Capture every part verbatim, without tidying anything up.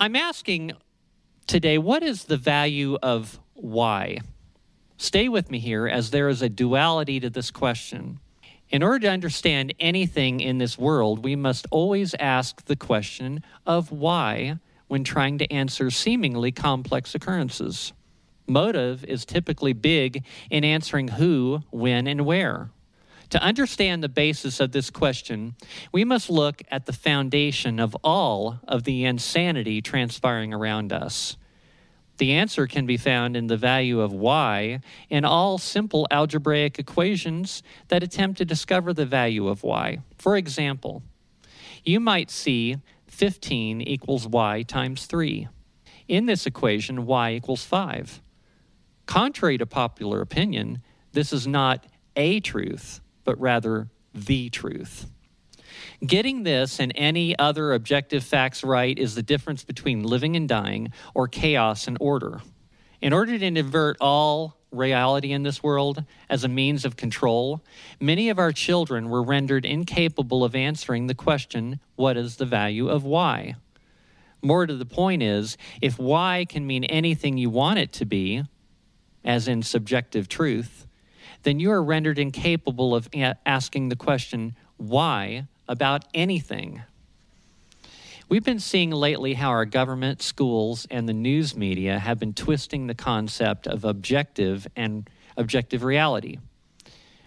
I'm asking today, what is the value of why? Stay with me here, as there is a duality to this question. In order to understand anything in this world, we must always ask the question of why when trying to answer seemingly complex occurrences. Motive is typically big in answering who, when, and where. To understand the basis of this question, we must look at the foundation of all of the insanity transpiring around us. The answer can be found in the value of why in all simple algebraic equations that attempt to discover the value of y. For example, you might see fifteen equals y times three. In this equation, y equals five. Contrary to popular opinion, this is not a truth, but rather the truth. Getting this and any other objective facts right is the difference between living and dying, or chaos and order. In order to invert all reality in this world as a means of control, many of our children were rendered incapable of answering the question, what is the value of why? More to the point is, if why can mean anything you want it to be, as in subjective truth, then you are rendered incapable of asking the question, why, about anything. We've been seeing lately how our government, schools, and the news media have been twisting the concept of objective and objective reality.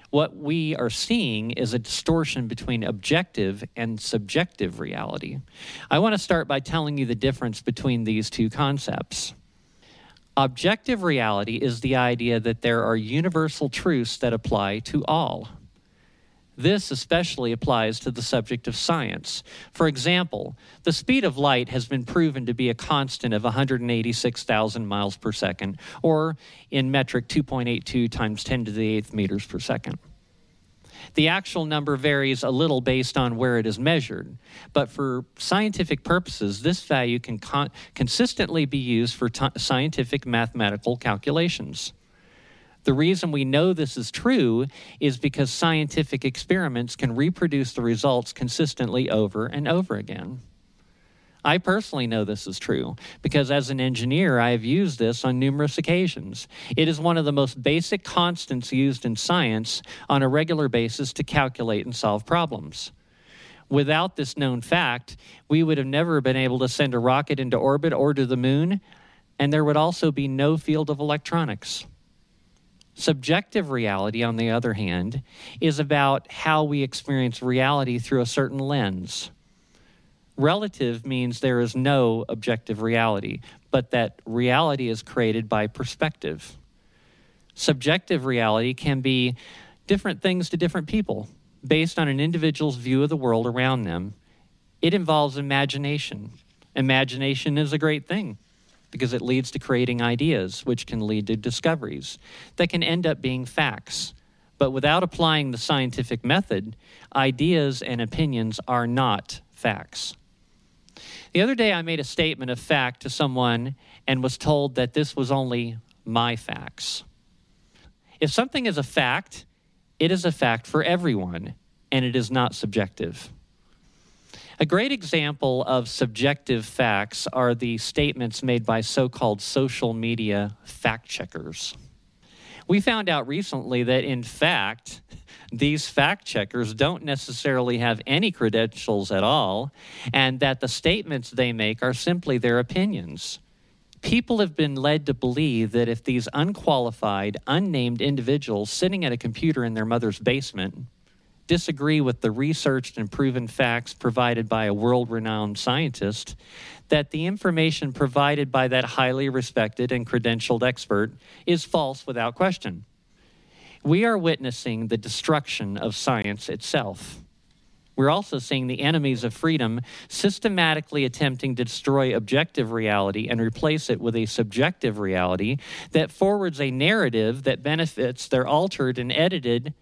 What we are seeing is a distortion between objective and subjective reality. I want to start by telling you the difference between these two concepts. Objective reality is the idea that there are universal truths that apply to all. This especially applies to the subject of science. For example, the speed of light has been proven to be a constant of one hundred eighty-six thousand miles per second, or in metric two point eight two times ten to the eighth meters per second. The actual number varies a little based on where it is measured, but for scientific purposes, this value can con- consistently be used for t- scientific mathematical calculations. The reason we know this is true is because scientific experiments can reproduce the results consistently over and over again. I personally know this is true because as an engineer, I have used this on numerous occasions. It is one of the most basic constants used in science on a regular basis to calculate and solve problems. Without this known fact, we would have never been able to send a rocket into orbit or to the moon, and there would also be no field of electronics. Subjective reality, on the other hand, is about how we experience reality through a certain lens. Relative means there is no objective reality, but that reality is created by perspective. Subjective reality can be different things to different people, based on an individual's view of the world around them. It involves imagination. Imagination is a great thing, because it leads to creating ideas, which can lead to discoveries that can end up being facts. But without applying the scientific method, ideas and opinions are not facts. The other day I made a statement of fact to someone and was told that this was only my facts. If something is a fact, it is a fact for everyone, and it is not subjective. A great example of subjective facts are the statements made by so-called social media fact-checkers. We found out recently that, in fact, these fact-checkers don't necessarily have any credentials at all, and that the statements they make are simply their opinions. People have been led to believe that if these unqualified, unnamed individuals sitting at a computer in their mother's basement disagree with the researched and proven facts provided by a world-renowned scientist, that the information provided by that highly respected and credentialed expert is false without question. We are witnessing the destruction of science itself. We're also seeing the enemies of freedom systematically attempting to destroy objective reality and replace it with a subjective reality that forwards a narrative that benefits their altered and edited.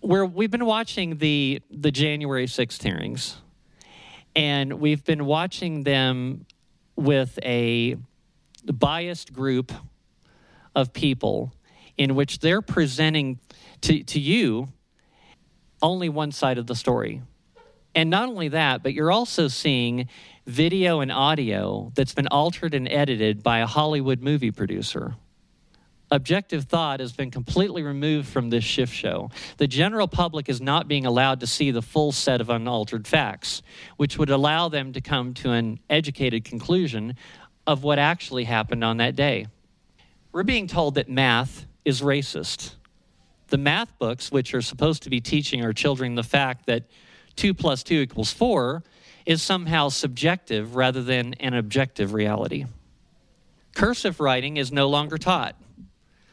Where we've been watching the the January sixth hearings, and we've been watching them with a biased group of people in which they're presenting to, to you only one side of the story. And not only that, but you're also seeing video and audio that's been altered and edited by a Hollywood movie producer. Objective thought has been completely removed from this shift show. The general public is not being allowed to see the full set of unaltered facts, which would allow them to come to an educated conclusion of what actually happened on that day. We're being told that math is racist. The math books, which are supposed to be teaching our children the fact that two plus two equals four, is somehow subjective rather than an objective reality. Cursive writing is no longer taught,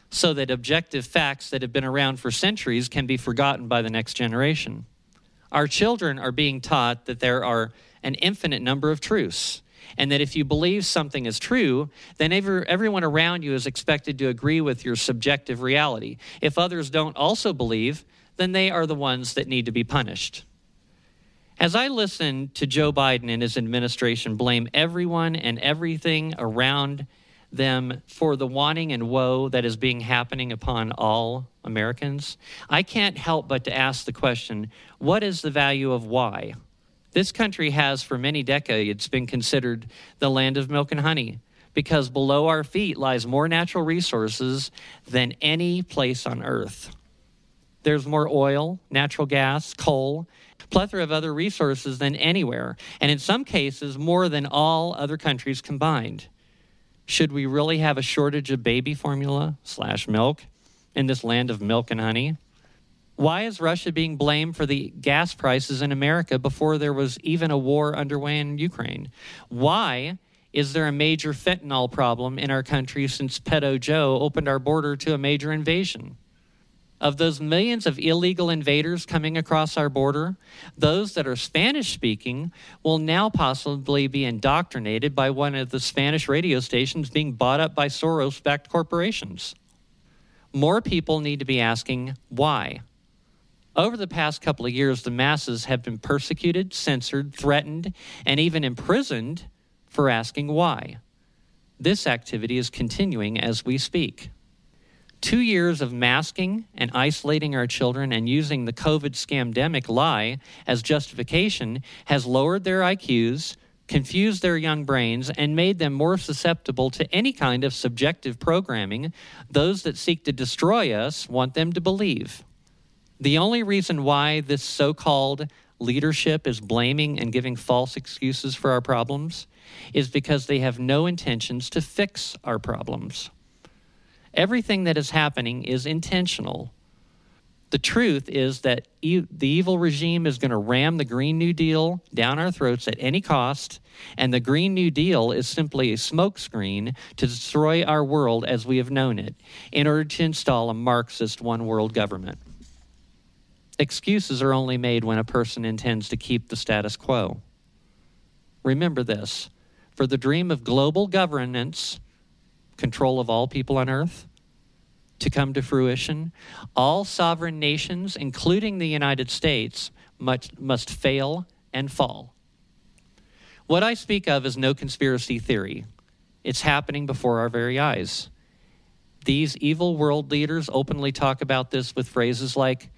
so that objective facts that have been around for centuries can be forgotten by the next generation. Our children are being taught that there are an infinite number of truths, and that if you believe something is true, then every, everyone around you is expected to agree with your subjective reality. If others don't also believe, then they are the ones that need to be punished. As I listen to Joe Biden and his administration blame everyone and everything around them for the wanting and woe that is being happening upon all Americans, I can't help but to ask the question, what is the value of why? This country has for many decades been considered the land of milk and honey because below our feet lies more natural resources than any place on earth. There's more oil, natural gas, coal, plethora of other resources than anywhere, and in some cases more than all other countries combined. Should we really have a shortage of baby formula slash milk in this land of milk and honey? Why is Russia being blamed for the gas prices in America before there was even a war underway in Ukraine? Why is there a major fentanyl problem in our country since Pedo Joe opened our border to a major invasion? Of those millions of illegal invaders coming across our border, those that are Spanish-speaking will now possibly be indoctrinated by one of the Spanish radio stations being bought up by Soros-backed corporations. More people need to be asking why. Over the past couple of years, the masses have been persecuted, censored, threatened, and even imprisoned for asking why. This activity is continuing as we speak. Two years of masking and isolating our children and using the COVID scamdemic lie as justification has lowered their I Qs, confused their young brains, and made them more susceptible to any kind of subjective programming those that seek to destroy us want them to believe. The only reason why this so-called leadership is blaming and giving false excuses for our problems is because they have no intentions to fix our problems. Everything that is happening is intentional. The truth is that e- the evil regime is going to ram the Green New Deal down our throats at any cost, and the Green New Deal is simply a smokescreen to destroy our world as we have known it in order to install a Marxist one-world government. Excuses are only made when a person intends to keep the status quo. Remember this, for the dream of global governance, control of all people on earth, to come to fruition, all sovereign nations, including the United States, must, must fail and fall. What I speak of is no conspiracy theory. It's happening before our very eyes. These evil world leaders openly talk about this with phrases like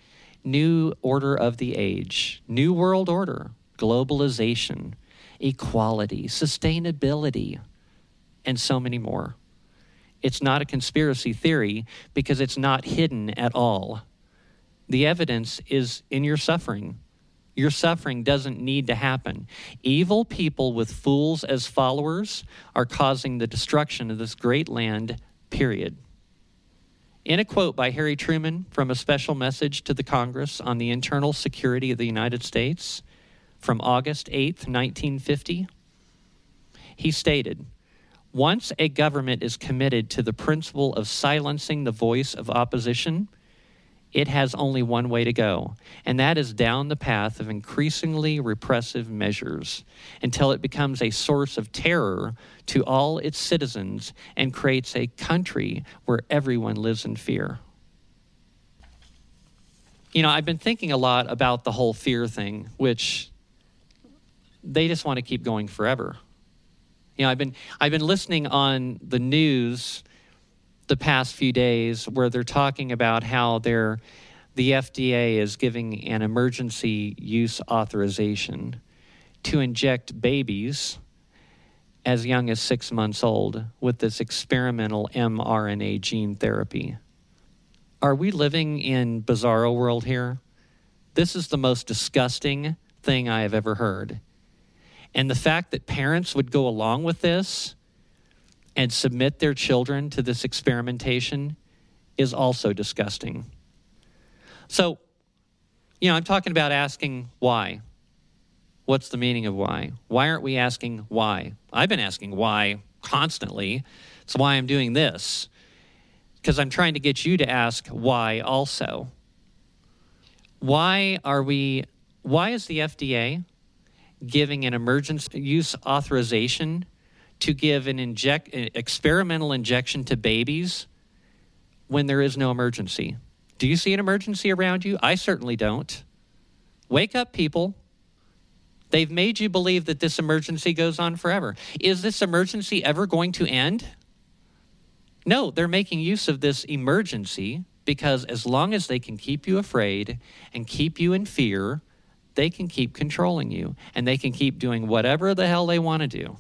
new order of the age, new world order, globalization, equality, sustainability, and so many more. It's not a conspiracy theory because it's not hidden at all. The evidence is in your suffering. Your suffering doesn't need to happen. Evil people with fools as followers are causing the destruction of this great land, period. In a quote by Harry Truman from a special message to the Congress on the internal security of the United States from August eighth, nineteen fifty, he stated, "Once a government is committed to the principle of silencing the voice of opposition, it has only one way to go, and that is down the path of increasingly repressive measures until it becomes a source of terror to all its citizens and creates a country where everyone lives in fear." You know, I've been thinking a lot about the whole fear thing, which they just want to keep going forever. You know, I've been I've been listening on the news the past few days where they're talking about how they're, the F D A is giving an emergency use authorization to inject babies as young as six months old with this experimental m R N A gene therapy. Are we living in bizarro world here? This is the most disgusting thing I have ever heard. And the fact that parents would go along with this and submit their children to this experimentation is also disgusting. So, you know, I'm talking about asking why. What's the meaning of why? Why aren't we asking why? I've been asking why constantly. It's why I'm doing this, because I'm trying to get you to ask why also. Why are we, why is the F D A giving an emergency use authorization to give an, inject, an experimental injection to babies when there is no emergency? Do you see an emergency around you? I certainly don't. Wake up, people. They've made you believe that this emergency goes on forever. Is this emergency ever going to end? No, they're making use of this emergency because as long as they can keep you afraid and keep you in fear, they can keep controlling you and they can keep doing whatever the hell they want to do.